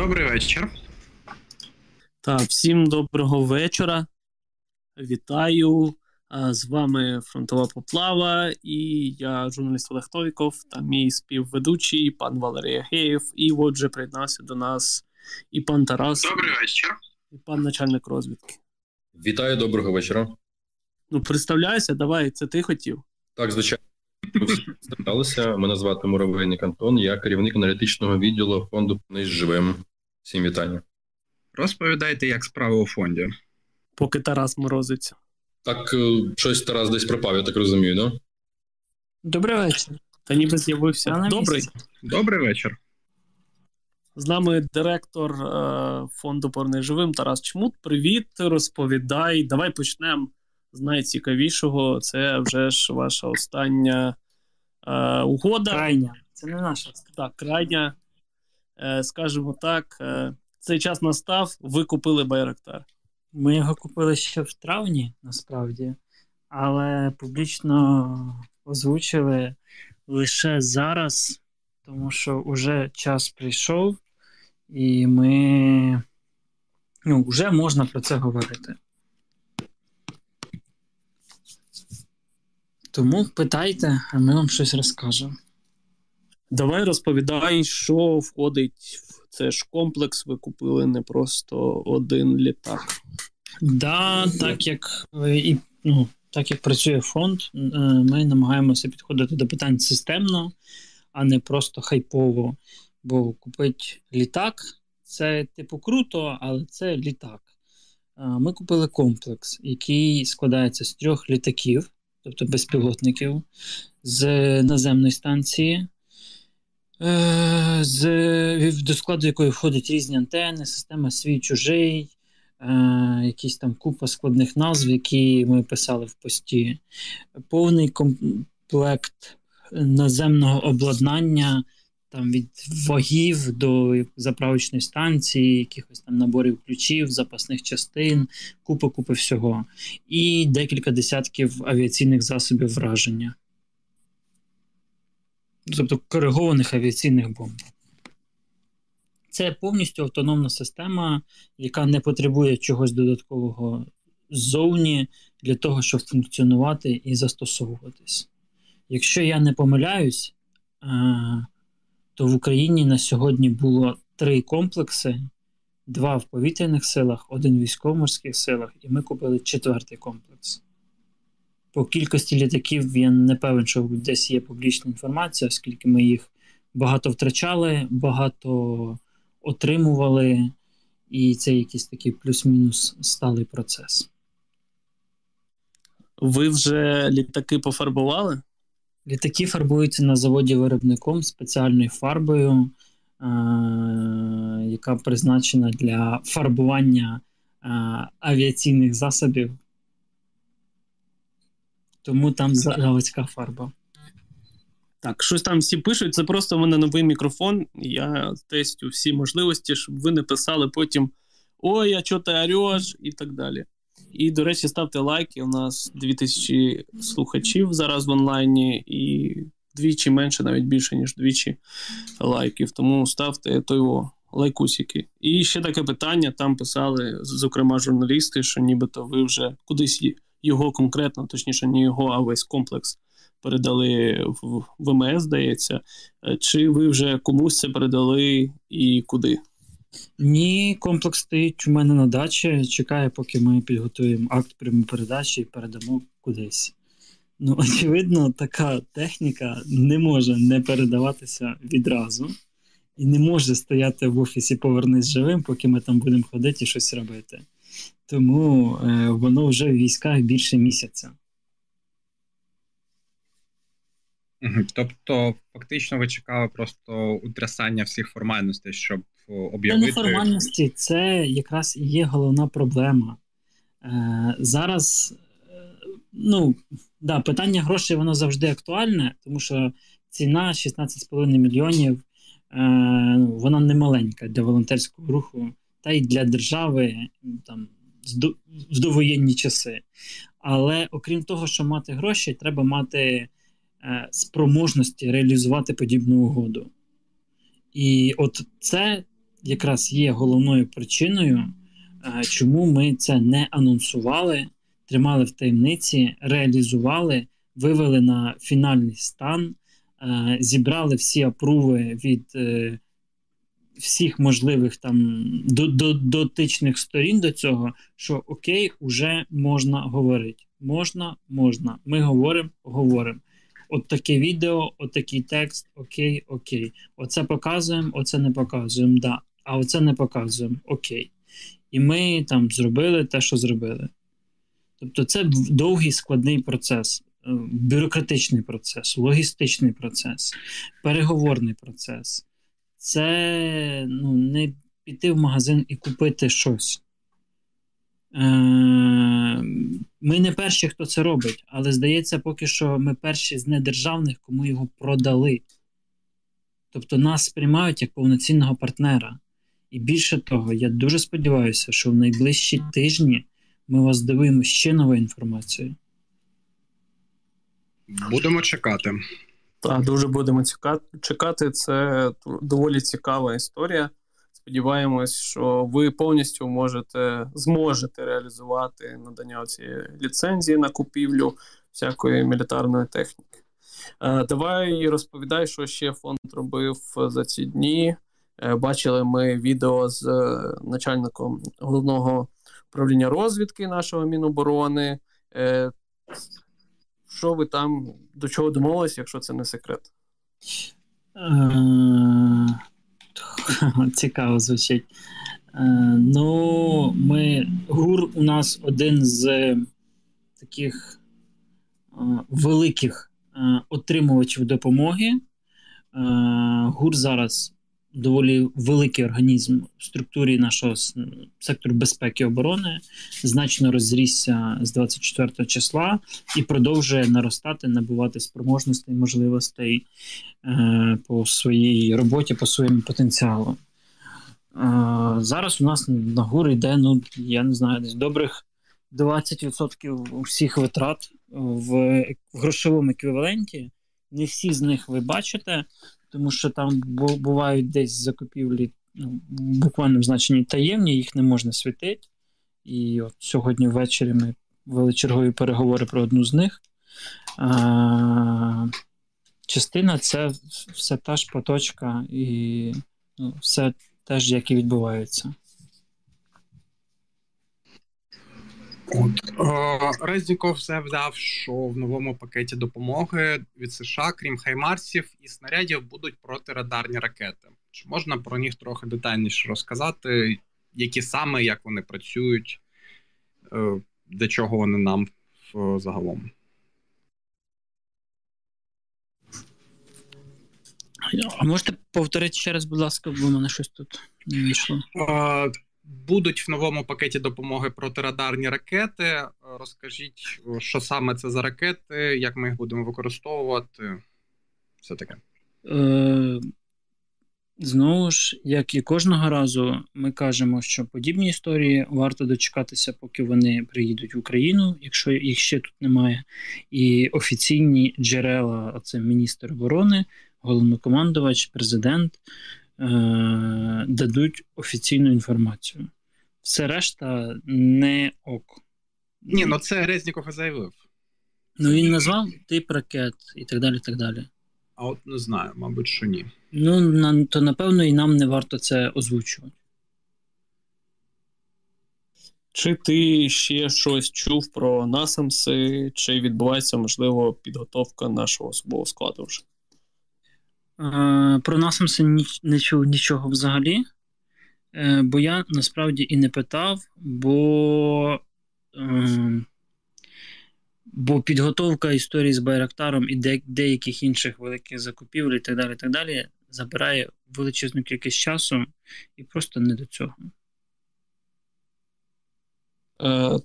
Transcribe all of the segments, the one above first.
Добрий вечір. Так, всім доброго вечора. Вітаю. З вами Фронтова поплава, і я журналіст Олег Тойков, та мій співведучий пан Валерій Ахеєв. І отже, приєднався до нас і пан Тарас. Добрий вечір. І пан начальник розвідки. Вітаю, доброго вечора. Ну, представляйся, давай, це ти хотів. Так, звичайно. Мене звати Муравейник Антон, я керівник аналітичного відділу фонду «Повернись живим». Всім вітання. Розповідайте, як справи у фонді. Поки Тарас морозиться. Так, щось Тарас десь пропав, я так розумію, да? Добрий вечір. Та ніби з'явився. Добрий. Добрий вечір. З нами директор фонду «Повернись живим» Тарас Чмут. Привіт, розповідай. Давай почнемо з найцікавішого. Це вже ж ваша остання угода. Крайня. Це не наша. Так, крайня. Скажімо так, цей час настав, ви купили Байрактар. Ми його купили ще в травні, насправді, але публічно озвучили лише зараз, тому що вже час прийшов, і ми, ну, вже можна про це говорити. Тому питайте, а ми вам щось розкажемо. Давай розповідай, що входить в це ж комплекс, ви купили не просто один літак. Да, так як працює фонд, ми намагаємося підходити до питань системно, а не просто хайпово. Бо купити літак – це типу круто, але це літак. Ми купили комплекс, який складається з 3 літаків, тобто безпілотників, з наземної станції, до складу якої входять різні антени, система свій-чужий, якісь там купа складних назв, які ми писали в пості. Повний комплект наземного обладнання, там від вагів до заправочної станції, якихось там наборів ключів, запасних частин, купа всього. І декілька десятків авіаційних засобів враження. Тобто коригованих авіаційних бомб. Це повністю автономна система, яка не потребує чогось додаткового ззовні для того, щоб функціонувати і застосовуватись. Якщо я не помиляюсь, то в Україні на сьогодні було 3 комплекси, 2 в повітряних силах, 1 в військово-морських силах, і ми купили 4-й комплекс. По кількості літаків я не певен, що десь є публічна інформація, оскільки ми їх багато втрачали, багато отримували, і це якийсь такий плюс-мінус сталий процес. Ви вже літаки пофарбували? Літаки фарбуються на заводі виробником спеціальною фарбою, яка призначена для фарбування авіаційних засобів. Тому там заводська фарба. Так, щось там всі пишуть, це просто в мене новий мікрофон, я тестю всі можливості, щоб ви не писали потім «Ой, а чого ти орєш?» і так далі. І, до речі, ставте лайки, у нас 2000 слухачів зараз в онлайні, і двічі менше, навіть більше, ніж 2 лайків, тому ставте той лайкусики. І ще таке питання, там писали, зокрема, журналісти, що нібито ви вже кудись його конкретно, точніше, не його, а весь комплекс передали в ВМС, здається. Чи ви вже комусь це передали і куди? Ні, комплекс стоїть у мене на дачі, чекає, поки ми підготуємо акт прямої передачі і передамо кудись. Ну, очевидно, така техніка не може не передаватися відразу і не може стояти в офісі «Повернись живим», поки ми там будемо ходити і щось робити. Тому воно вже в військах більше місяця. Тобто, фактично, ви чекали просто утрясання всіх формальностей, щоб об'явити... Та не формальності, це якраз і є головна проблема. Зараз, ну, да, питання грошей, воно завжди актуальне, тому що ціна 16,5 мільйонів, вона не маленька для волонтерського руху, та й для держави, там, в довоєнні часи. Але, окрім того, що мати гроші, треба мати спроможності реалізувати подібну угоду. І от це якраз є головною причиною, чому ми це не анонсували, тримали в таємниці, реалізували, вивели на фінальний стан, зібрали всі апруви від всіх можливих там дотичних сторін до цього, що окей, уже можна говорити. Можна. Ми говоримо. От таке відео, от такий текст, окей. Оце показуємо, оце не показуємо, да. А оце не показуємо, окей. І ми там зробили те, що зробили. Тобто це довгий складний процес, бюрократичний процес, логістичний процес, переговорний процес. Це, ну, не піти в магазин і купити щось. Ми не перші, хто це робить, але, здається, поки що ми перші з недержавних, кому його продали. Тобто нас сприймають як повноцінного партнера. І більше того, я дуже сподіваюся, що в найближчі тижні ми вас дивимо ще новою інформацією. Будемо чекати. Так, дуже будемо чекати. Це доволі цікава історія. Сподіваємось, що ви повністю зможете реалізувати надання цієї ліцензії на купівлю всякої мілітарної техніки. Давай розповідай, що ще фонд робив за ці дні. Бачили ми відео з начальником головного управління розвідки нашого Міноборони. Що ви там, до чого домовилися, якщо це не секрет? Цікаво звучить. Ну, ГУР у нас один з таких великих отримувачів допомоги. ГУР зараз доволі великий організм в структурі нашого сектору безпеки і оборони, значно розрісся з 24 числа і продовжує наростати, набувати спроможностей, можливостей по своїй роботі, по своєму потенціалу. Зараз у нас на ГУР йде, я не знаю, десь добрих 20% всіх витрат в грошовому еквіваленті. Не всі з них ви бачите, тому що там бувають десь закупівлі, в буквальному значенні таємні, їх не можна світити. І от сьогодні ввечері ми вели чергові переговори про одну з них. Частина – це все та ж поточка і все те ж, як і відбувається. Резніков заявляв, що в новому пакеті допомоги від США, крім Хаймарсів і снарядів, будуть протирадарні ракети. Чи можна про них трохи детальніше розказати, які саме, як вони працюють, для чого вони нам загалом? А можете повторити ще раз, будь ласка, бо в мене щось тут не вийшло. Будуть в новому пакеті допомоги протирадарні ракети. Розкажіть, що саме це за ракети, як ми їх будемо використовувати, все таке. Знову ж, як і кожного разу, ми кажемо, що подібні історії варто дочекатися, поки вони приїдуть в Україну, якщо їх ще тут немає. І офіційні джерела, а це міністр оборони, головнокомандувач, президент, дадуть офіційну інформацію. Все решта не ок. Ні, ну це Резніков і заявив. Ну він назвав тип ракет і так далі, так далі. А от не знаю, мабуть, що ні. Ну, то напевно і нам не варто це озвучувати. Чи ти ще щось чув про насамси, чи відбувається, можливо, підготовка нашого особового складу вже? Про насамси не чув нічого взагалі, бо я насправді і не питав, бо підготовка історії з Байрактаром і деяких інших великих закупівель і так далі забирає величезну кількість часу і просто не до цього.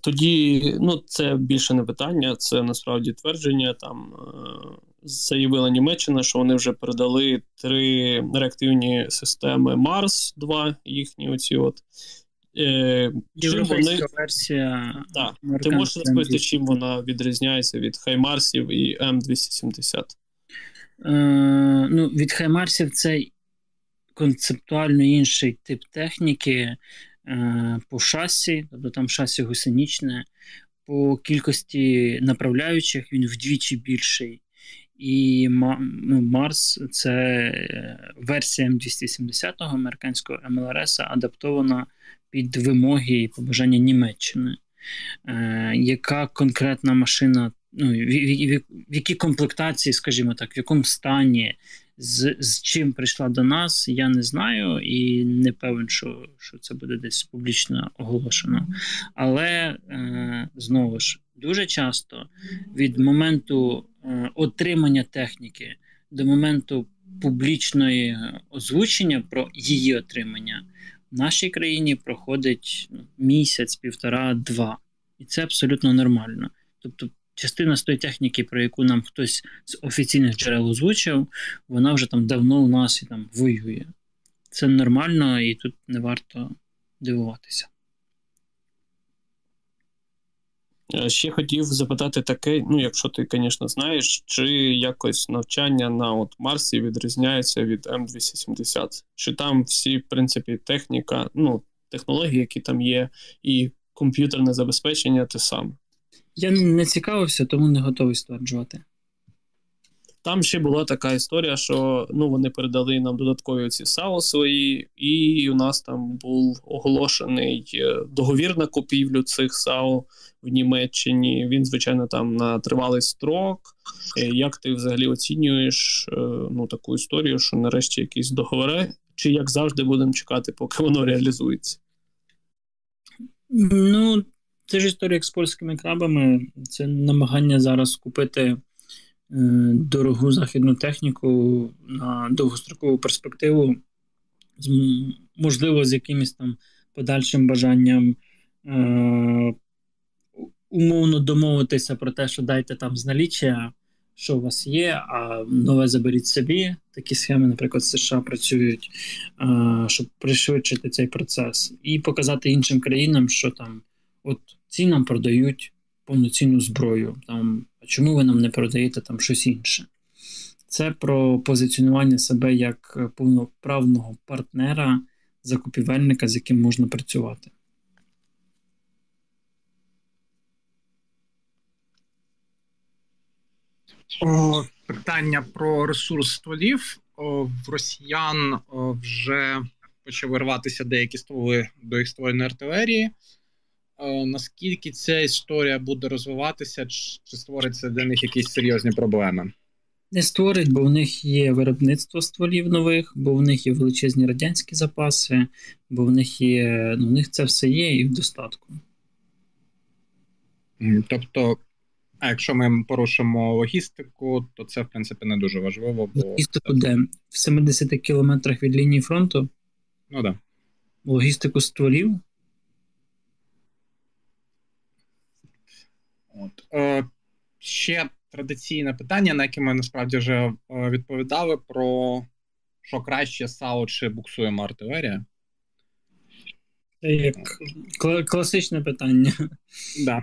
Тоді, це більше не питання, це насправді твердження. Там заявила Німеччина, що вони вже передали 3 реактивні системи Марс-2, їхні оці от. Європейська версія. Так, ти можеш розповісти, чим вона відрізняється від Хаймарсів і М270? Від Хаймарсів це концептуально інший тип техніки по шасі, тобто там шасі гусеничне, по кількості направляючих він вдвічі більший. І Марс – це версія М270 американського МЛРС, адаптована під вимоги і побажання Німеччини. Яка конкретна машина, ну, в якій комплектації, скажімо так, в якому стані, з чим прийшла до нас, я не знаю і не певен, що це буде десь публічно оголошено. Але, знову ж, дуже часто від моменту отримання техніки до моменту публічної озвучення про її отримання в нашій країні проходить місяць, півтора, два. І це абсолютно нормально. Тобто частина з тої техніки, про яку нам хтось з офіційних джерел озвучив, вона вже там давно у нас і там воює. Це нормально і тут не варто дивуватися. Ще хотів запитати таке, ну якщо ти, звісно, знаєш, чи якось навчання на от Марсі відрізняється від М270? Чи там всі, в принципі, техніка, ну, технології, які там є, і комп'ютерне забезпечення те саме? Я не цікавився, тому не готовий стверджувати. Там ще була така історія, що ну, вони передали нам додаткові ці САО свої, і у нас там був оголошений договір на купівлю цих САО в Німеччині. Він, звичайно, там на тривалий строк. Як ти взагалі оцінюєш ну, таку історію, що нарешті якісь договори, чи як завжди будемо чекати, поки воно реалізується? Ну, це ж історія з польськими крабами. Це намагання зараз купити дорогу західну техніку на довгострокову перспективу, можливо, з якимось там подальшим бажанням умовно домовитися про те, що дайте там з наліччя, що у вас є, а нове заберіть собі. Такі схеми, наприклад, США працюють, щоб пришвидшити цей процес. І показати іншим країнам, що там от ці нам продають повноцінну зброю, там, чому ви нам не продаєте там щось інше. Це про позиціонування себе як повноправного партнера, закупівельника, з яким можна працювати. Питання про ресурс стволів. В росіян вже почали рватися деякі стволи до їх ствольної артилерії. Наскільки ця історія буде розвиватися, чи створиться для них якісь серйозні проблеми? Не створить, бо в них є виробництво стволів нових, бо в них є величезні радянські запаси, бо в них є, ну, в них це все є і в достатку. Тобто, а якщо ми порушимо логістику, то це, в принципі, не дуже важливо. Бо... Логістику де? В 70 кілометрах від лінії фронту? Ну, так. Да. Логістику стволів? От. Ще традиційне питання, на яке ми насправді вже відповідали, про що краще, САУ чи буксуємо артилерія? Це як класичне питання. Да.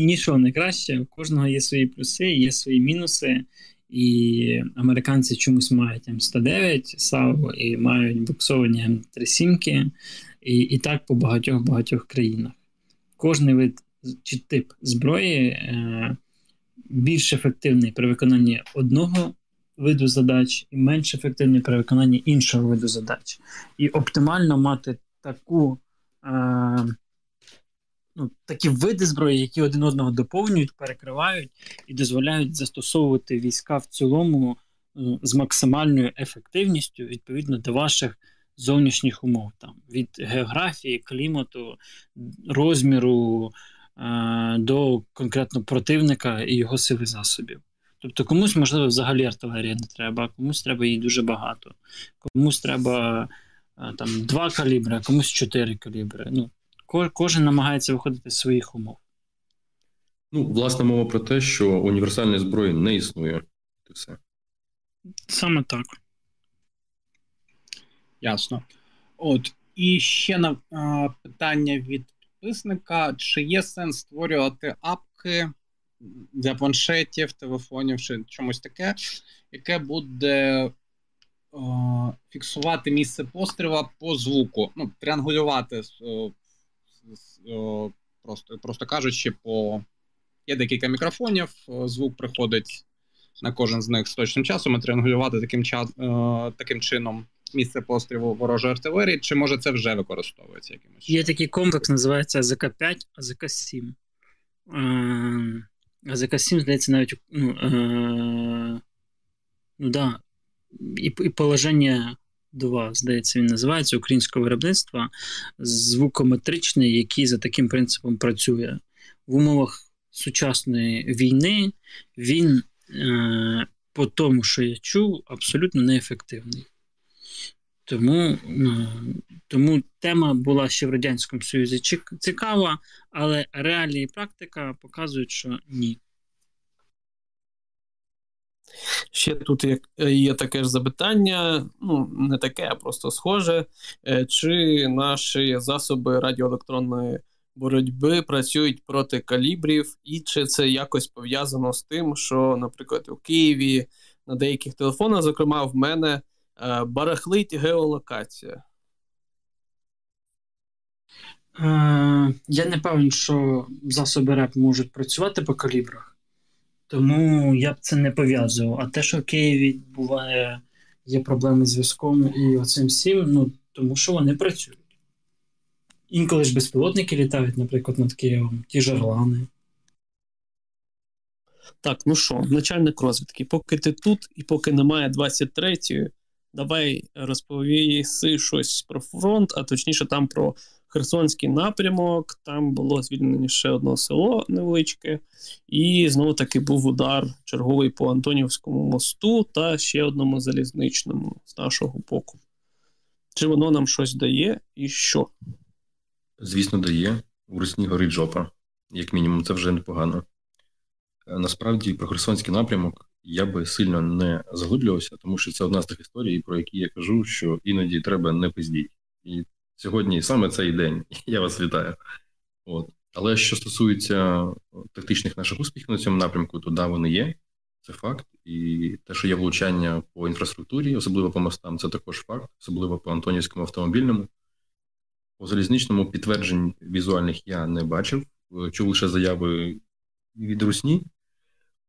Нічого не краще, у кожного є свої плюси, є свої мінуси, і американці чомусь мають М109 САУ, і мають буксовані М37, і так по багатьох країнах. Кожний вид чи тип зброї більш ефективний при виконанні одного виду задач і менш ефективний при виконанні іншого виду задач. І оптимально мати таку, ну, такі види зброї, які один одного доповнюють, перекривають і дозволяють застосовувати війська в цілому з максимальною ефективністю відповідно до ваших зовнішніх умов. Там, від географії, клімату, розміру, до конкретно противника і його сили засобів. Тобто комусь, можливо, взагалі артилерія не треба, комусь треба її дуже багато, комусь треба там 2 калібри, комусь 4 калібри. Ну, кожен намагається виходити з своїх умов. Ну, власне, мова про те, що універсальної зброї не існує. Все. Саме так. Ясно. От, і ще на питання від підписника. Чи є сенс створювати апки для планшетів, телефонів чи чомусь таке, яке буде фіксувати місце постріла по звуку, ну, тріангулювати, просто кажучи, по... Є декілька мікрофонів, звук приходить на кожен з них з точним часом, і тріангулювати таким чином місце пострілу ворожої артилерії, чи може це вже використовується якимось? Є такий комплекс, називається ЗК-5, ЗК-7. А ЗК-7, здається, навіть, да, і Положення-2, здається, він називається, українського виробництва, звукометричний, який за таким принципом працює. В умовах сучасної війни він, по тому, що я чув, абсолютно неефективний. Тому тема була ще в Радянському Союзі цікава, але реалії і практика показують, що ні. Ще тут є таке ж запитання, ну, не таке, а просто схоже. Чи наші засоби радіоелектронної боротьби працюють проти калібрів, і чи це якось пов'язано з тим, що, наприклад, у Києві на деяких телефонах, зокрема в мене, барахлить геолокація? Я не певен, що засоби РЕП можуть працювати по калібрах, тому я б це не пов'язував. А те, що в Києві буває, є проблеми з зв'язком і оцим всім, ну, тому що вони працюють. Інколи ж безпілотники літають, наприклад, над Києвом, ті ж Орлани. Так, ну що, начальник розвідки, поки ти тут і поки немає 23-ї, давай розповіси щось про фронт, а точніше там про Херсонський напрямок, там було звільнено ще одне село невеличке, і знову-таки був удар черговий по Антонівському мосту та ще одному залізничному з нашого боку. Чи воно нам щось дає і що? Звісно, дає. У Русні горить жопа, як мінімум, це вже непогано. Насправді, про Херсонський напрямок я би сильно не заглиблювався, тому що це одна з тих історій, про які я кажу, що іноді треба не пиздіть. І сьогодні саме цей день. Я вас вітаю. От. Але що стосується тактичних наших успіхів на цьому напрямку, то да, вони є. Це факт. І те, що є влучання по інфраструктурі, особливо по мостам, це також факт, особливо по Антонівському автомобільному. По залізничному підтверджень візуальних я не бачив. Чув лише заяви від Русні.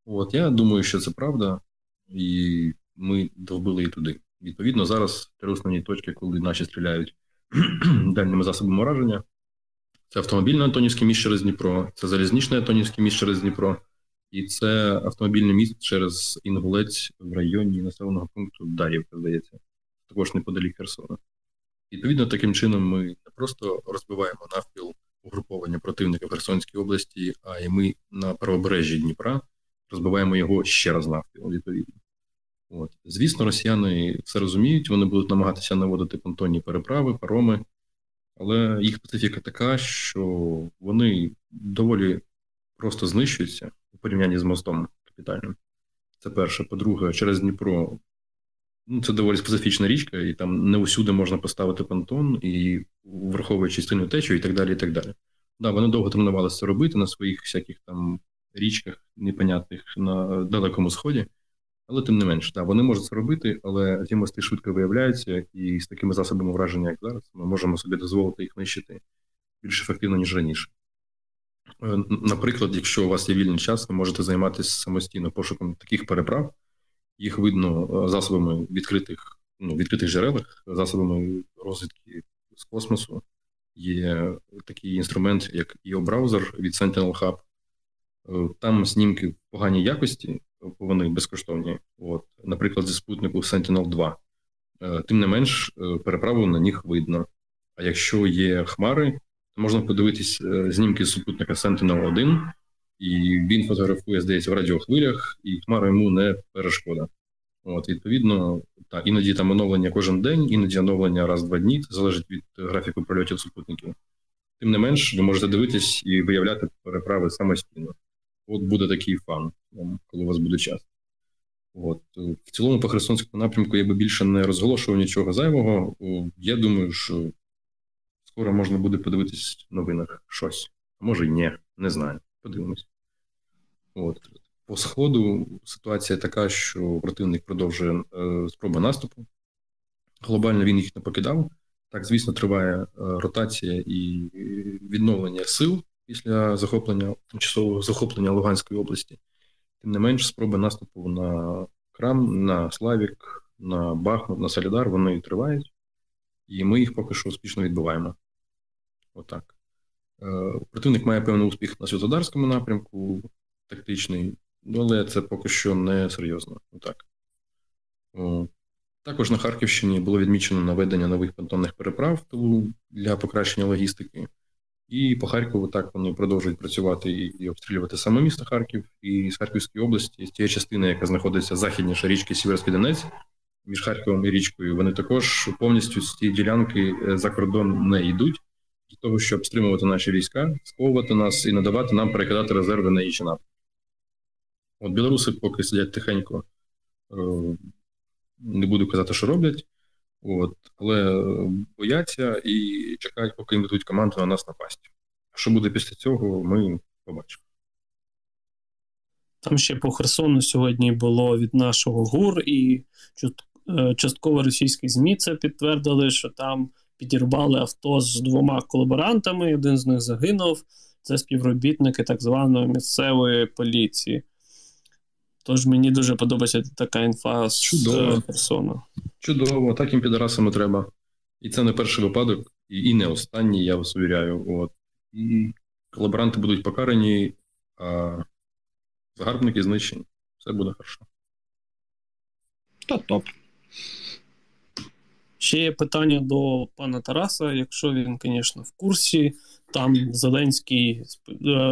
От, я думаю, що це правда, і ми довбили і туди. Відповідно, зараз три основні точки, коли наші стріляють дальніми засобами ураження. Це автомобільне Антонівське міст через Дніпро, це залізничне Антонівське міст через Дніпро, і це автомобільне міст через Інгулець в районі населеного пункту Дар'ївка, здається, також неподалік Херсона. Відповідно, таким чином ми не просто розбиваємо навпіл угруповання противника в Херсонській області, а й ми на правобережжі Дніпра розбиваємо його ще раз навпіл, відповідно. От. Звісно, росіяни все розуміють, вони будуть намагатися наводити понтонні переправи, пароми, але їх специфіка така, що вони доволі просто знищуються у порівнянні з мостом капітальним. Це перше. По-друге, через Дніпро, ну, це доволі специфічна річка, і там не усюди можна поставити понтон, і враховуючи сильну течію, і так далі, і так далі. Да, вони довго тренувалися це робити на своїх всяких там річках непонятних на Далекому Сході, але тим не менш, да, вони можуть це робити, але ті мости швидко виявляються, і з такими засобами враження, як зараз, ми можемо собі дозволити їх нищити більш ефективно, ніж раніше. Наприклад, якщо у вас є вільний час, ви можете займатися самостійно пошуком таких переправ, їх видно засобами відкритих, ну, відкритих джерелах, засобами розвідки з космосу. Є такий інструмент, як EO-браузер від Sentinel hub. Там знімки в поганій якості, вони безкоштовні, от, наприклад, зі спутнику Sentinel 2. Тим не менш, переправу на них видно. А якщо є хмари, то можна подивитись знімки з супутника Sentinel-1, і він фотографує, здається, в радіохвилях, і хмара йому не перешкода. От, відповідно, та, іноді там оновлення кожен день, іноді оновлення раз в два дні, залежить від графіку прольотів супутників. Тим не менш, ви можете дивитись і виявляти переправи самостійно. От буде такий фан, коли у вас буде час. От. В цілому, по Херсонському напрямку я би більше не розголошував нічого зайвого. Я думаю, що скоро можна буде подивитись в новинах щось. А може й ні, не знаю. Подивимось. От. По Сходу ситуація така, що противник продовжує спроби наступу. Глобально він їх не покидав. Так, звісно, триває ротація і відновлення сил після захоплення, тимчасового захоплення Луганської області. Тим не менш, спроби наступу на Крам, на Славік, на Бахмут, на Солідар, вони тривають, і ми їх поки що успішно відбиваємо. Отак. Противник має певний успіх на Світлодарському напрямку, тактичний, але це поки що не серйозно. Отак. Також на Харківщині було відмічено наведення нових понтонних переправ для покращення логістики. І по Харкову так вони продовжують працювати і обстрілювати саме місто Харків. І з Харківської області, з тієї частини, яка знаходиться західніше річки Сіверський Донець, між Харковом і річкою, вони також повністю з тієї ділянки за кордон не йдуть. Для того, щоб стримувати наші війська, сковувати нас і не давати нам перекидати резерви на інші напрямки. От білоруси поки сидять тихенько, не буду казати, що роблять, от, але бояться і чекають, поки їм дадуть команду на нас напасть. А що буде після цього, ми побачимо. Там ще по Херсону сьогодні було від нашого ГУР, і частково російські ЗМІ це підтвердили, що там підірвали авто з двома колаборантами, один з них загинув. Це співробітники так званої місцевої поліції. Тож мені дуже подобається така інфа з Херсону. Чудово, так їм підарасами треба. І це не перший випадок, і не останній, я вас увіряю. І колаборанти будуть покарані, а загарбники знищені. Все буде хорошо. Та топ. Ще є питання до пана Тараса, якщо він, звісно, в курсі. Там Зеленський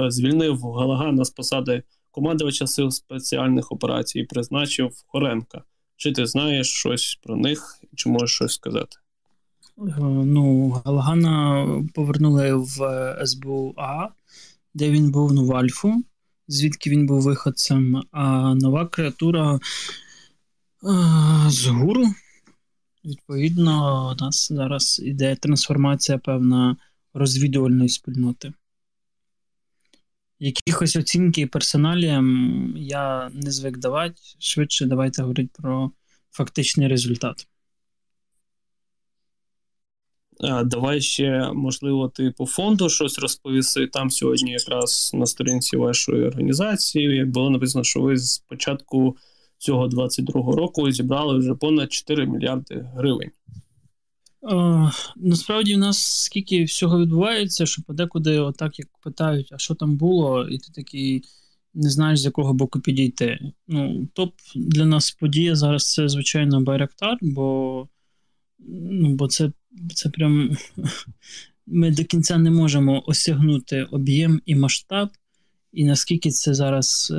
звільнив Галагана з посади командувача сил спеціальних операцій і призначив Хоренка. Чи ти знаєш щось про них, чи можеш щось сказати? Ну, Галагана повернули в СБУА, де він був, ну, в Альфу, звідки він був виходцем, а нова креатура з ГУРу. Відповідно, у нас зараз іде трансформація певна розвідувальної спільноти. Якихось оцінки персоналіям я не звик давати. Швидше давайте говорити про фактичний результат. Давай ще, можливо, ти по фонду щось розповіси. Там сьогодні якраз на сторінці вашої організації було написано, що ви з початку цього 22-го року зібрали вже понад 4 мільярди гривень. Насправді в нас скільки всього відбувається, що подекуди отак, як питають, а що там було, і ти такий не знаєш, з якого боку підійти. Ну, топ для нас подія зараз це, звичайно, Байрактар, бо це прям ми до кінця не можемо осягнути об'єм і масштаб, і наскільки це зараз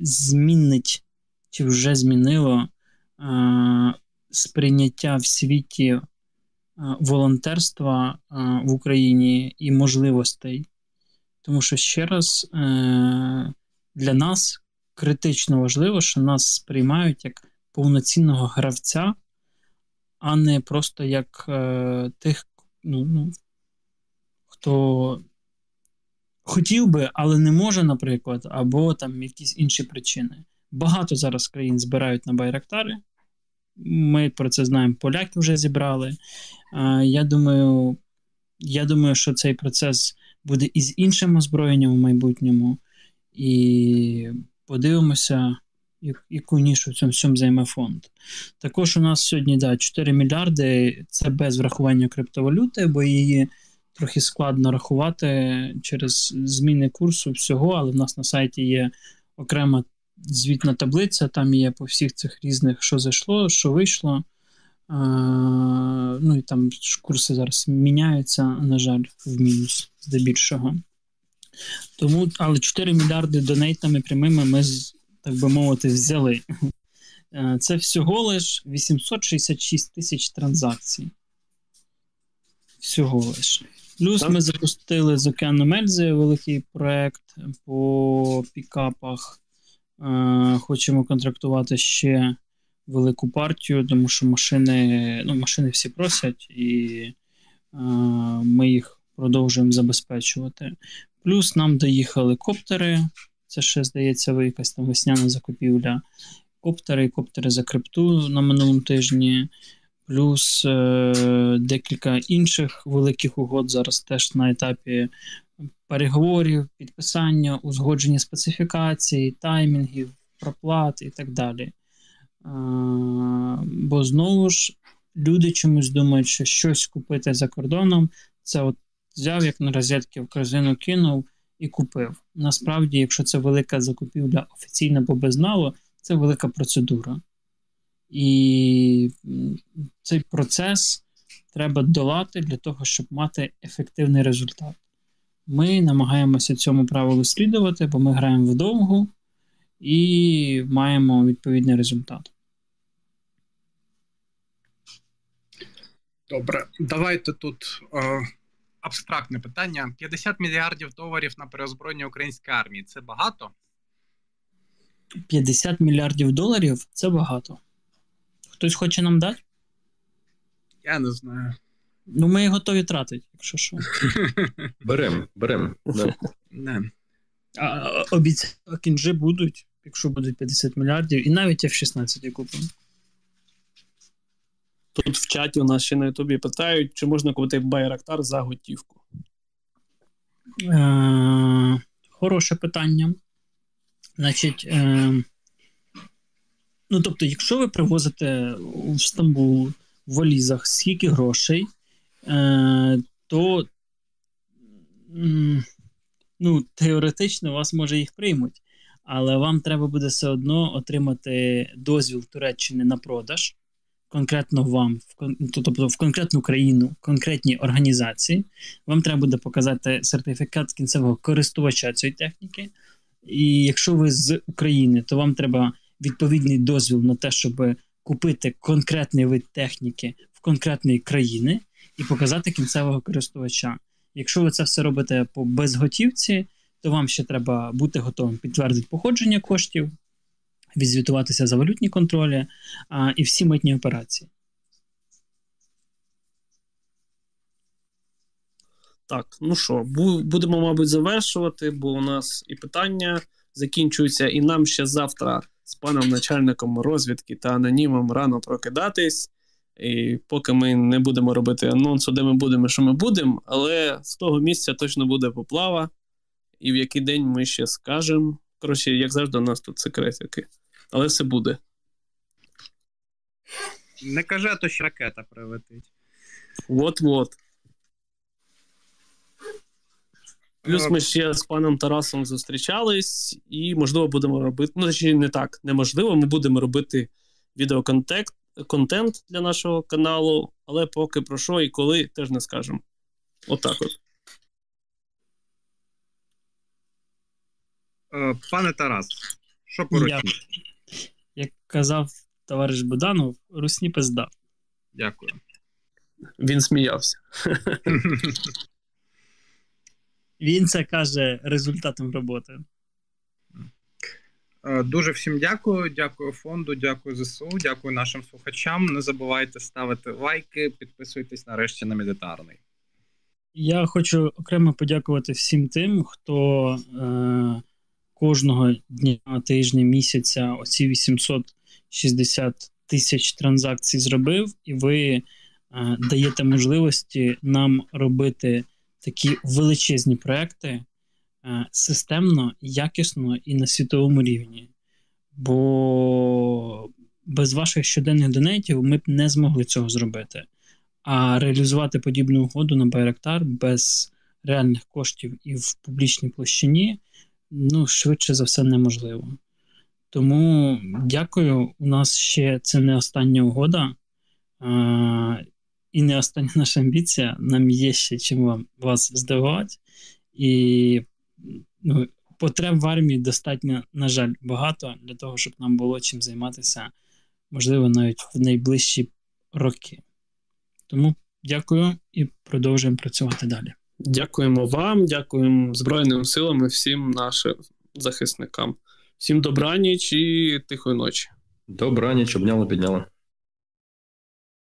змінить, чи вже змінило сприйняття в світі волонтерства в Україні і можливостей. Тому що, ще раз, для нас критично важливо, що нас сприймають як повноцінного гравця, а не просто як тих, хто хотів би, але не може, наприклад, або там якісь інші причини. Багато зараз країн збирають на Байрактари. Ми про це знаємо, поляки вже зібрали. Я думаю, що цей процес буде і з іншим озброєнням у майбутньому. І подивимося, яку нішу в цьому займе фонд. Також у нас сьогодні 4 мільярди, це без врахування криптовалюти, бо її трохи складно рахувати через зміни курсу всього, але в нас на сайті є окрема звітна таблиця, там є по всіх цих різних, що зайшло, що вийшло. Ну і там курси зараз міняються, на жаль, в мінус здебільшого. Тому, але 4 мільярди донейтами прямими ми, так би мовити, взяли. Це всього лиш 866 тисяч транзакцій. Всього лиш. Плюс ми запустили з Океаном Ельзи великий проект по пікапах. Хочемо контрактувати ще велику партію, тому що машини всі просять, і ми їх продовжуємо забезпечувати. Плюс нам доїхали коптери, це ще, здається, якась там весняна закупівля. Коптери за крипту на минулому тижні. плюс декілька інших великих угод зараз теж на етапі переговорів, підписання, узгодження специфікацій, таймінгів, проплат і так далі. Бо знову ж люди чомусь думають, що щось купити за кордоном, це от взяв, як на розетки в корзину кинув і купив. Насправді, якщо це велика закупівля офіційна, бо безнало, це велика процедура. І цей процес треба долати для того, щоб мати ефективний результат. Ми намагаємося цьому правилу слідувати, бо ми граємо вдовго і маємо відповідний результат. Добре, давайте тут абстрактне питання. 50 мільярдів доларів на переозброєння української армії – це багато? 50 мільярдів доларів – це багато. Хтось хоче нам дати? Я не знаю. Ну, ми готові тратити, якщо що. Беремо. Обіцяю, кінжи будуть, якщо будуть 50 мільярдів, і навіть F-16 купимо. Тут в чаті у нас ще на Ютубі питають, чи можна купити Байрактар за готівку? Хороше питання. Значить, ну, тобто, якщо ви привозите в Стамбул в валізах скільки грошей, то ну, теоретично вас, може, їх приймуть. Але вам треба буде все одно отримати дозвіл Туреччини на продаж, конкретно вам, тобто в конкретну країну, конкретній організації. Вам треба буде показати сертифікат кінцевого користувача цієї техніки. І якщо ви з України, то вам треба відповідний дозвіл на те, щоб купити конкретний вид техніки в конкретної країни і показати кінцевого користувача. Якщо ви це все робите по безготівці, то вам ще треба бути готовим підтвердити походження коштів, відзвітуватися за валютні контролі і всі митні операції. Так, ну що, будемо, мабуть, завершувати, бо у нас і питання закінчуються, і нам ще завтра з паном начальником розвідки та анонімом рано прокидатись. І поки ми не будемо робити анонсу, де ми будемо, що ми будемо, але з того місця точно буде поплава, і в який день ми ще скажемо. Коротше, як завжди, у нас тут секретики. Але все буде. Не кажи, а то ж ракета прилетить. Вот-вот. Плюс ми ще з паном Тарасом зустрічались, і, можливо, будемо робити... Ну, чи не так, неможливо, ми будемо робити відеоконтент для нашого каналу, але поки про що і коли, теж не скажемо. Отак. Пане Тарас, що поручиш? Як казав товариш Буданов, русні пизда. Дякую. Він сміявся. Він це каже результатом роботи. Дуже всім дякую. Дякую фонду, дякую ЗСУ, дякую нашим слухачам. Не забувайте ставити лайки, підписуйтесь нарешті на Мілітарний. Я хочу окремо подякувати всім тим, хто кожного дня, тижня, місяця оці 860 тисяч транзакцій зробив, і ви даєте можливості нам робити такі величезні проекти системно, якісно і на світовому рівні. Бо без ваших щоденних донейтів ми б не змогли цього зробити. А реалізувати подібну угоду на Байрактар без реальних коштів і в публічній площині, ну, швидше за все, неможливо. Тому дякую. У нас ще це не остання угода. І не остання наша амбіція, нам є ще чим вас здивувати. І ну, потреб в армії достатньо, на жаль, багато для того, щоб нам було чим займатися, можливо, навіть в найближчі роки. Тому дякую і продовжуємо працювати далі. Дякуємо вам, дякуємо Збройним силам і всім нашим захисникам. Всім добраніч і тихої ночі. Добраніч, обняли, підняли.